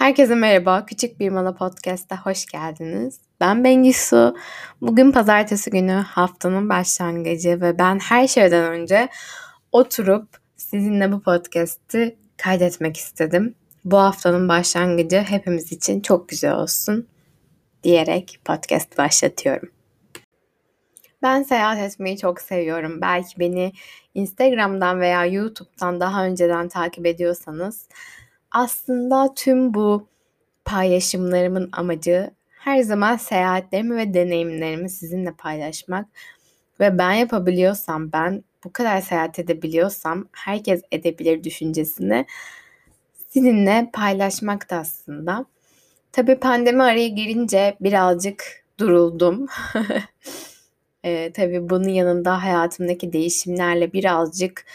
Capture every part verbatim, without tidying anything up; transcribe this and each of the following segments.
Herkese merhaba, Küçük Bir Mala Podcast'a hoş geldiniz. Ben Bengisu. Bugün pazartesi günü, haftanın başlangıcı ve ben her şeyden önce oturup sizinle bu podcast'i kaydetmek istedim. Bu haftanın başlangıcı hepimiz için çok güzel olsun diyerek podcast başlatıyorum. Ben seyahat etmeyi çok seviyorum. Belki beni Instagram'dan veya YouTube'dan daha önceden takip ediyorsanız aslında tüm bu paylaşımlarımın amacı her zaman seyahatlerimi ve deneyimlerimi sizinle paylaşmak ve ben yapabiliyorsam, ben bu kadar seyahat edebiliyorsam herkes edebilir düşüncesini sizinle paylaşmak da aslında. Tabii pandemi araya girince birazcık duruldum. e, tabii bunun yanında hayatımdaki değişimlerle birazcık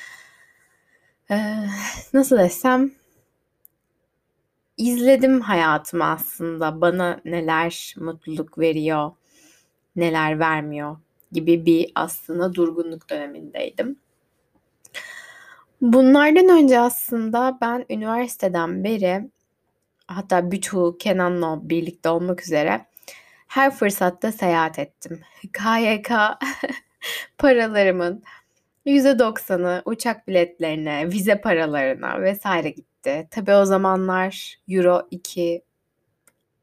e, nasıl desem İzledim hayatımı aslında, bana neler mutluluk veriyor, neler vermiyor gibi bir aslında durgunluk dönemindeydim. Bunlardan önce aslında ben üniversiteden beri, hatta birçoğu Kenan'la birlikte olmak üzere her fırsatta seyahat ettim. K Y K paralarımın yüzde doksanı uçak biletlerine, vize paralarına vesaire gitti. Tabii o zamanlar euro iki,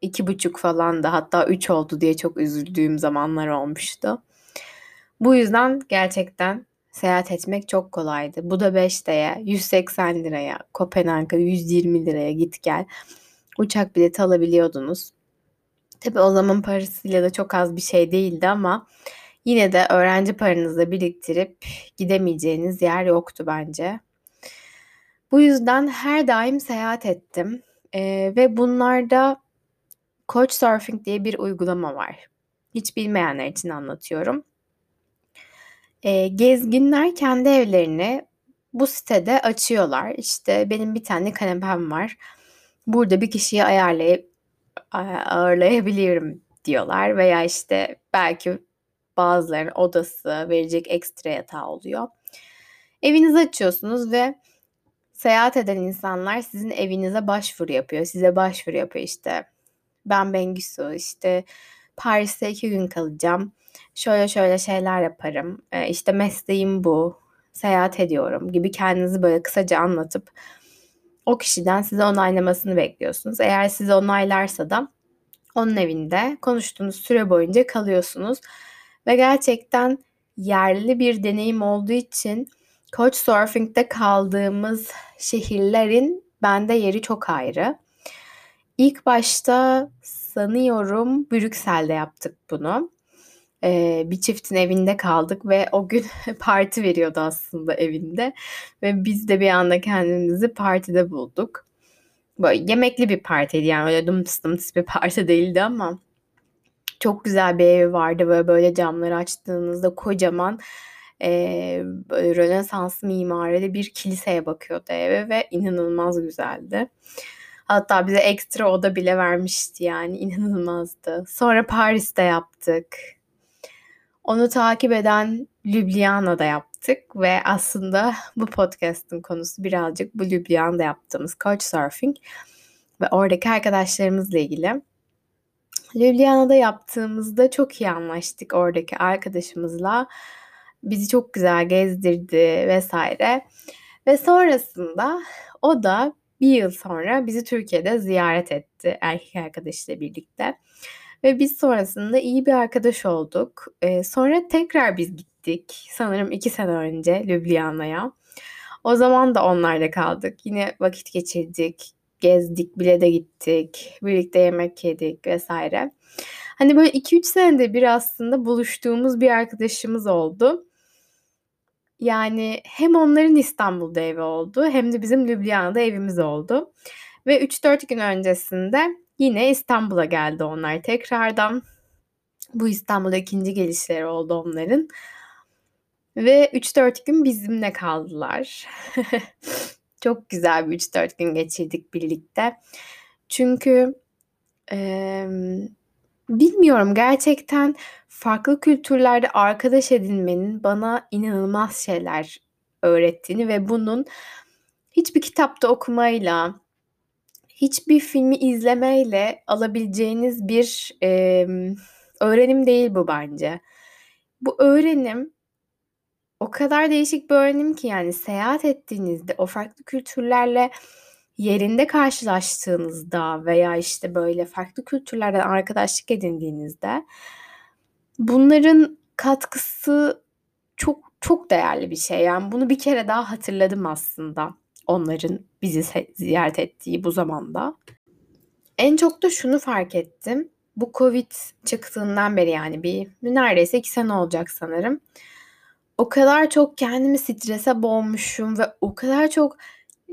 iki buçuk falan da hatta üç oldu diye çok üzüldüğüm zamanlar olmuştu. Bu yüzden gerçekten seyahat etmek çok kolaydı. Budapeşte'ye yüz seksen liraya, Kopenhag'a yüz yirmi liraya git gel uçak bileti alabiliyordunuz. Tabii o zaman parasıyla da çok az bir şey değildi ama yine de öğrenci paranızla biriktirip gidemeyeceğiniz yer yoktu bence. Bu yüzden her daim seyahat ettim ee, ve bunlarda Couchsurfing diye bir uygulama var. Hiç bilmeyenler için anlatıyorum. Ee, gezginler kendi evlerini bu sitede açıyorlar. İşte benim bir tane kanepem var. Burada bir kişiyi ayarlayıp ağırlayabilirim diyorlar. Veya işte belki bazılarının odası verecek ekstra yatağı oluyor. Evinizi açıyorsunuz ve seyahat eden insanlar sizin evinize başvuru yapıyor. Size başvuru yapıyor işte. Ben Bengisu, işte Paris'te iki gün kalacağım. Şöyle şöyle şeyler yaparım. E işte mesleğim bu. Seyahat ediyorum gibi kendinizi böyle kısaca anlatıp o kişiden size onaylamasını bekliyorsunuz. Eğer size onaylarsa da onun evinde konuştuğunuz süre boyunca kalıyorsunuz. Ve gerçekten yerli bir deneyim olduğu için Couchsurfing'de kaldığımız şehirlerin bende yeri çok ayrı. İlk başta sanıyorum Brüksel'de yaptık bunu. Ee, bir çiftin evinde kaldık ve o gün parti veriyordu aslında evinde. Ve biz de bir anda kendimizi partide bulduk. Böyle yemekli bir partiydi, yani öyle dımtıs dımtıs bir parti değildi ama çok güzel bir evi vardı. Böyle, böyle camları açtığınızda kocaman Ee, Rönesans mimarili bir kiliseye bakıyordu eve ve inanılmaz güzeldi. Hatta bize ekstra oda bile vermişti, yani inanılmazdı. Sonra Paris'te yaptık. Onu takip eden Ljubljana'da yaptık ve aslında bu podcast'ın konusu birazcık bu Ljubljana'da yaptığımız Couchsurfing ve oradaki arkadaşlarımızla ilgili. Ljubljana'da yaptığımızda çok iyi anlaştık oradaki arkadaşımızla. Bizi çok güzel gezdirdi vesaire. Ve sonrasında o da bir yıl sonra bizi Türkiye'de ziyaret etti erkek arkadaşıyla birlikte. Ve biz sonrasında iyi bir arkadaş olduk. Ee, sonra tekrar biz gittik sanırım iki sene önce Ljubljana'ya. O zaman da onlarla kaldık. Yine vakit geçirdik, gezdik, Bled'e gittik, birlikte yemek yedik vesaire. Hani böyle iki üç senede bir aslında buluştuğumuz bir arkadaşımız oldu. Yani hem onların İstanbul'da evi oldu hem de bizim Ljubljana'da evimiz oldu. Ve üç dört gün öncesinde yine İstanbul'a geldi onlar tekrardan. Bu İstanbul'da ikinci gelişleri oldu onların. Ve üç dört gün bizimle kaldılar. Çok güzel bir üç dört gün geçirdik birlikte. Çünkü Ee, bilmiyorum, gerçekten farklı kültürlerde arkadaş edinmenin bana inanılmaz şeyler öğrettiğini ve bunun hiçbir kitapta okumayla, hiçbir filmi izlemeyle alabileceğiniz bir e, öğrenim değil bu bence. Bu öğrenim o kadar değişik bir öğrenim ki, yani seyahat ettiğinizde, o farklı kültürlerle yerinde karşılaştığınızda veya işte böyle farklı kültürlerden arkadaşlık edindiğinizde bunların katkısı çok çok değerli bir şey. Yani bunu bir kere daha hatırladım aslında, onların bizi ziyaret ettiği bu zamanda. En çok da şunu fark ettim. Bu Covid çıktığından beri, yani bir neredeyse iki sene olacak sanırım. O kadar çok kendimi strese boğmuşum ve o kadar çok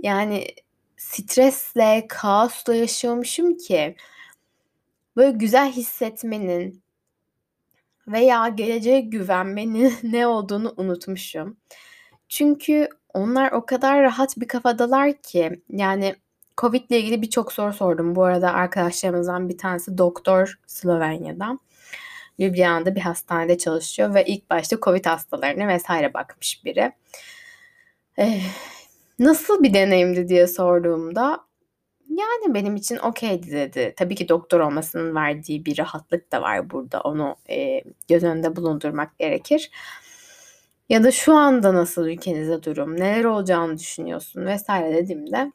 yani stresle, kaosla yaşıyormuşum ki böyle güzel hissetmenin veya geleceğe güvenmenin ne olduğunu unutmuşum. Çünkü onlar o kadar rahat bir kafadalar ki, yani Covid ile ilgili birçok soru sordum. Bu arada arkadaşlarımızdan bir tanesi doktor, Slovenya'dan, Ljubljana'da bir hastanede çalışıyor ve ilk başta Covid hastalarına vesaire bakmış biri. Ee, nasıl bir deneyimdi diye sorduğumda, yani benim için okeydi dedi. Tabii ki doktor olmasının verdiği bir rahatlık da var burada. Onu e, göz önünde bulundurmak gerekir. Ya da şu anda nasıl ülkenizde durum, neler olacağını düşünüyorsun vesaire dediğimde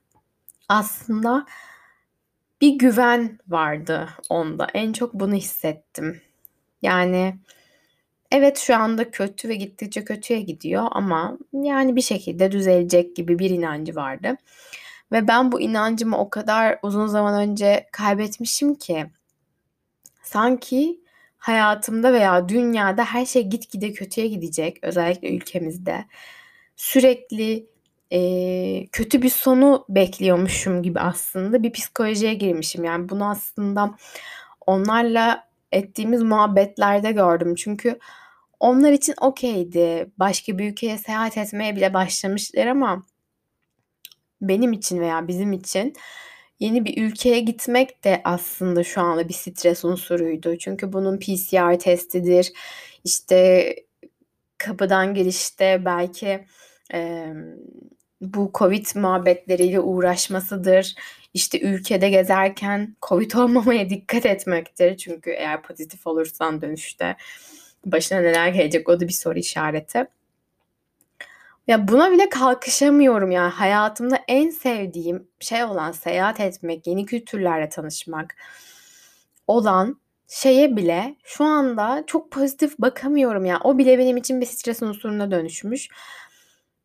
aslında bir güven vardı onda. En çok bunu hissettim. Yani evet, şu anda kötü ve gittikçe kötüye gidiyor ama yani bir şekilde düzelecek gibi bir inancı vardı. Ve ben bu inancımı o kadar uzun zaman önce kaybetmişim ki, sanki hayatımda veya dünyada her şey gitgide kötüye gidecek, özellikle ülkemizde. Sürekli e, kötü bir sonu bekliyormuşum gibi aslında bir psikolojiye girmişim. Yani bunu aslında onlarla ettiğimiz muhabbetlerde gördüm. Çünkü onlar için okeydi. Başka bir ülkeye seyahat etmeye bile başlamışlar ama benim için veya bizim için yeni bir ülkeye gitmek de aslında şu anda bir stres unsuruydu. Çünkü bunun P C R testidir, işte kapıdan girişte belki e, bu Covid muhabbetleriyle uğraşmasıdır. İşte ülkede gezerken Covid olmamaya dikkat etmektir. Çünkü eğer pozitif olursan dönüşte başına neler gelecek, o da bir soru işareti. Ya buna bile kalkışamıyorum yani. Hayatımda en sevdiğim şey olan seyahat etmek, yeni kültürlerle tanışmak olan şeye bile şu anda çok pozitif bakamıyorum yani. O bile benim için bir stres unsuruna dönüşmüş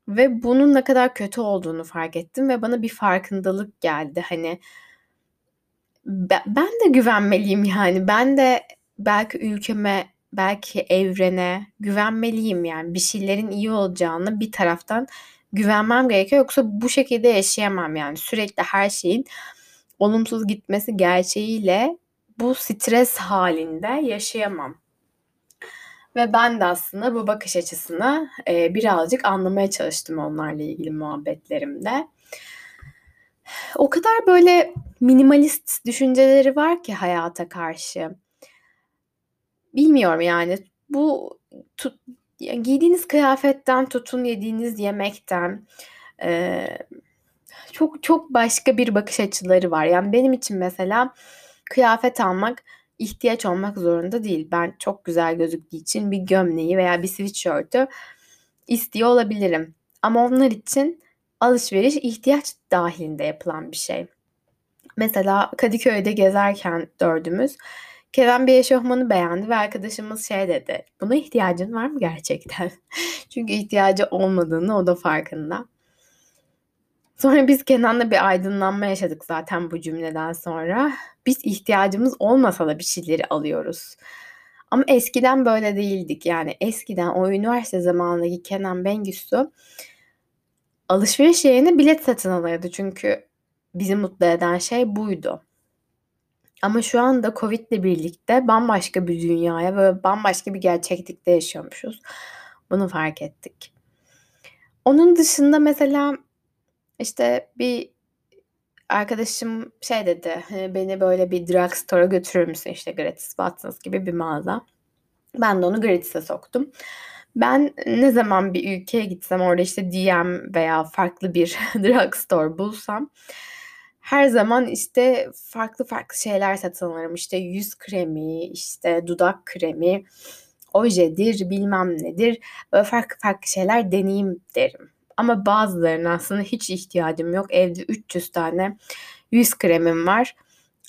ve bunun ne kadar kötü olduğunu fark ettim ve bana bir farkındalık geldi. Hani ben de güvenmeliyim yani. Ben de belki ülkeme, belki evrene güvenmeliyim yani. Bir şeylerin iyi olacağını bir taraftan güvenmem gerekiyor. Yoksa bu şekilde yaşayamam yani. Sürekli her şeyin olumsuz gitmesi gerçeğiyle bu stres halinde yaşayamam. Ve ben de aslında bu bakış açısını e, birazcık anlamaya çalıştım onlarla ilgili muhabbetlerimde. O kadar böyle minimalist düşünceleri var ki hayata karşı. Bilmiyorum yani, bu tut, giydiğiniz kıyafetten tutun yediğiniz yemekten e, çok çok başka bir bakış açıları var. Yani benim için mesela kıyafet almak ihtiyaç olmak zorunda değil. Ben çok güzel gözüktüğü için bir gömleği veya bir sweatshirt'ü istiyor olabilirim. Ama onlar için alışveriş ihtiyaç dahilinde yapılan bir şey. Mesela Kadıköy'de gezerken dördümüz, Kenan bir eşofmanı beğendi ve arkadaşımız şey dedi. Buna ihtiyacın var mı gerçekten? Çünkü ihtiyacı olmadığını o da farkında. Sonra biz Kenan'la bir aydınlanma yaşadık zaten bu cümleden sonra. Biz ihtiyacımız olmasa da bir şeyleri alıyoruz. Ama eskiden böyle değildik. Yani eskiden o üniversite zamanındaki Kenan, Bengisu alışveriş yerine bilet satın alıyordu. Çünkü bizi mutlu eden şey buydu. Ama şu anda Covid'le birlikte bambaşka bir dünyaya ve bambaşka bir gerçeklikte yaşıyormuşuz. Bunu fark ettik. Onun dışında mesela işte bir arkadaşım şey dedi. Beni böyle bir drugstore'a götürür müsün? İşte Gratis, Watsons gibi bir mağaza. Ben de onu Gratis'e soktum. Ben ne zaman bir ülkeye gitsem orada işte D M veya farklı bir drugstore bulsam her zaman işte farklı farklı şeyler satın alırım. İşte yüz kremi, işte dudak kremi, ojedir, bilmem nedir. Böyle farklı farklı şeyler deneyeyim derim. Ama bazılarına aslında hiç ihtiyacım yok. Evde üç yüz tane yüz kremim var.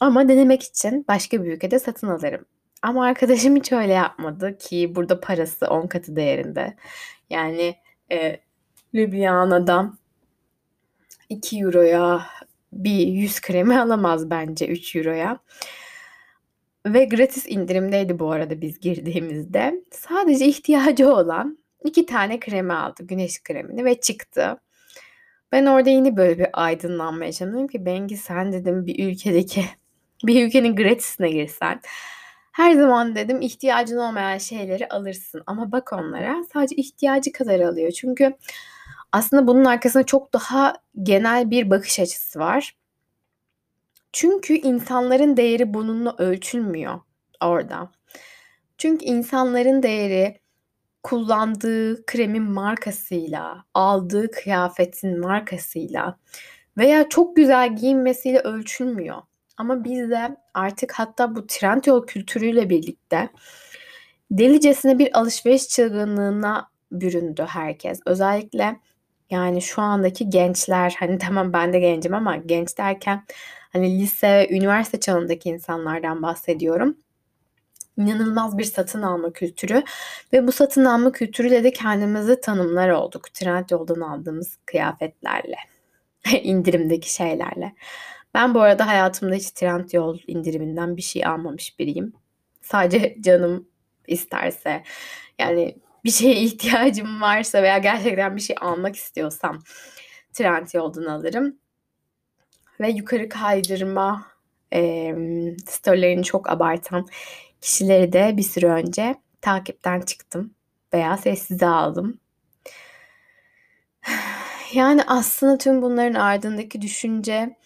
Ama denemek için başka bir ülkede satın alırım. Ama arkadaşım hiç öyle yapmadı ki burada parası on katı değerinde. Yani e, Ljubljana'dan iki euroya bir yüz kremi alamaz bence üç euroya. Ve gratis indirimdeydi bu arada biz girdiğimizde. Sadece ihtiyacı olan iki tane kremi aldı, güneş kremini, ve çıktı. Ben orada yine böyle bir aydınlanma yaşadım ki Bengi, sen dedim bir ülkedeki bir ülkenin gratisine girsen her zaman dedim ihtiyacın olmayan şeyleri alırsın, ama bak onlara sadece ihtiyacı kadar alıyor. Çünkü aslında bunun arkasında çok daha genel bir bakış açısı var. Çünkü insanların değeri bununla ölçülmüyor orada. Çünkü insanların değeri kullandığı kremin markasıyla, aldığı kıyafetin markasıyla veya çok güzel giyinmesiyle ölçülmüyor. Ama biz de artık hatta bu Trendyol kültürüyle birlikte delicesine bir alışveriş çılgınlığına büründü herkes. Özellikle yani şu andaki gençler, hani tamam ben de gencim ama genç derken hani lise ve üniversite çağındaki insanlardan bahsediyorum. İnanılmaz bir satın alma kültürü ve bu satın alma kültürüyle de kendimizi tanımlar olduk. Trendyol'dan aldığımız kıyafetlerle, indirimdeki şeylerle. Ben bu arada hayatımda hiç Trendyol indiriminden bir şey almamış biriyim. Sadece canım isterse, yani bir şeye ihtiyacım varsa veya gerçekten bir şey almak istiyorsam Trendyol'dan alırım. Ve yukarı kaydırma e, storylerini çok abartan kişileri de bir süre önce takipten çıktım veya sessize aldım. Yani aslında tüm bunların ardındaki düşünce,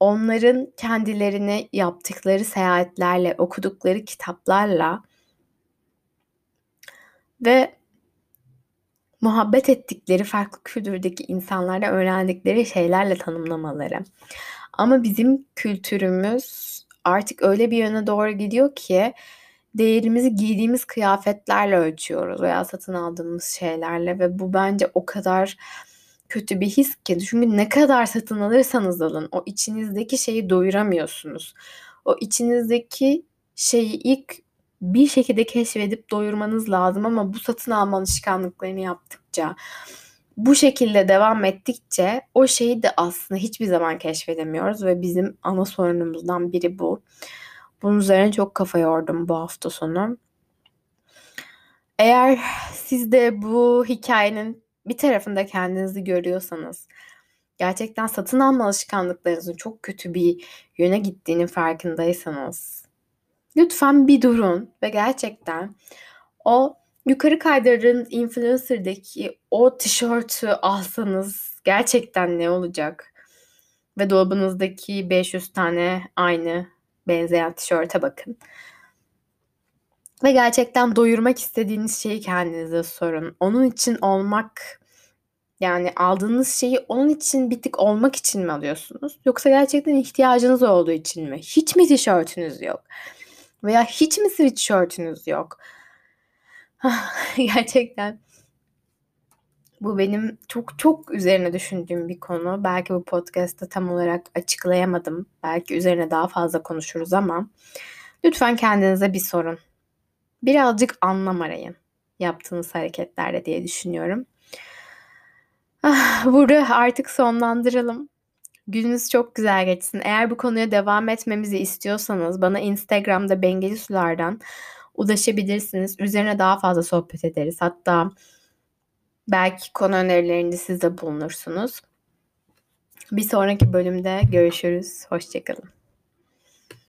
onların kendilerine yaptıkları seyahatlerle, okudukları kitaplarla ve muhabbet ettikleri farklı kültürdeki insanlarla öğrendikleri şeylerle tanımlamaları. Ama bizim kültürümüz artık öyle bir yöne doğru gidiyor ki değerimizi giydiğimiz kıyafetlerle ölçüyoruz veya satın aldığımız şeylerle ve bu bence o kadar kötü bir his ki, çünkü ne kadar satın alırsanız alın o içinizdeki şeyi doyuramıyorsunuz. O içinizdeki şeyi ilk bir şekilde keşfedip doyurmanız lazım ama bu satın alma alışkanlıklarını yaptıkça, bu şekilde devam ettikçe o şeyi de aslında hiçbir zaman keşfedemiyoruz ve bizim ana sorunumuzdan biri bu. Bunun üzerine çok kafa yordum bu hafta sonu. Eğer siz de bu hikayenin bir tarafında kendinizi görüyorsanız, gerçekten satın alma alışkanlıklarınızın çok kötü bir yöne gittiğinin farkındaysanız, lütfen bir durun ve gerçekten o yukarı kaydırdığınız influencer'daki o tişörtü alsanız gerçekten ne olacak? Ve dolabınızdaki beş yüz tane aynı benzeyen tişörte bakın. Ve gerçekten doyurmak istediğiniz şeyi kendinize sorun. Onun için olmak, yani aldığınız şeyi onun için bir tık olmak için mi alıyorsunuz? Yoksa gerçekten ihtiyacınız olduğu için mi? Hiç mi tişörtünüz yok? Veya hiç mi sweatshirt'ünüz yok? Gerçekten bu benim çok çok üzerine düşündüğüm bir konu. Belki bu podcast'ta tam olarak açıklayamadım. Belki üzerine daha fazla konuşuruz ama lütfen kendinize bir sorun. Birazcık anlam arayın yaptığınız hareketlerde diye düşünüyorum. Burada artık sonlandıralım. Gününüz çok güzel geçsin. Eğer bu konuya devam etmemizi istiyorsanız bana Instagram'da Bengü Sular'dan ulaşabilirsiniz. Üzerine daha fazla sohbet ederiz. Hatta belki konu önerilerinde siz de bulunursunuz. Bir sonraki bölümde görüşürüz. Hoşçakalın.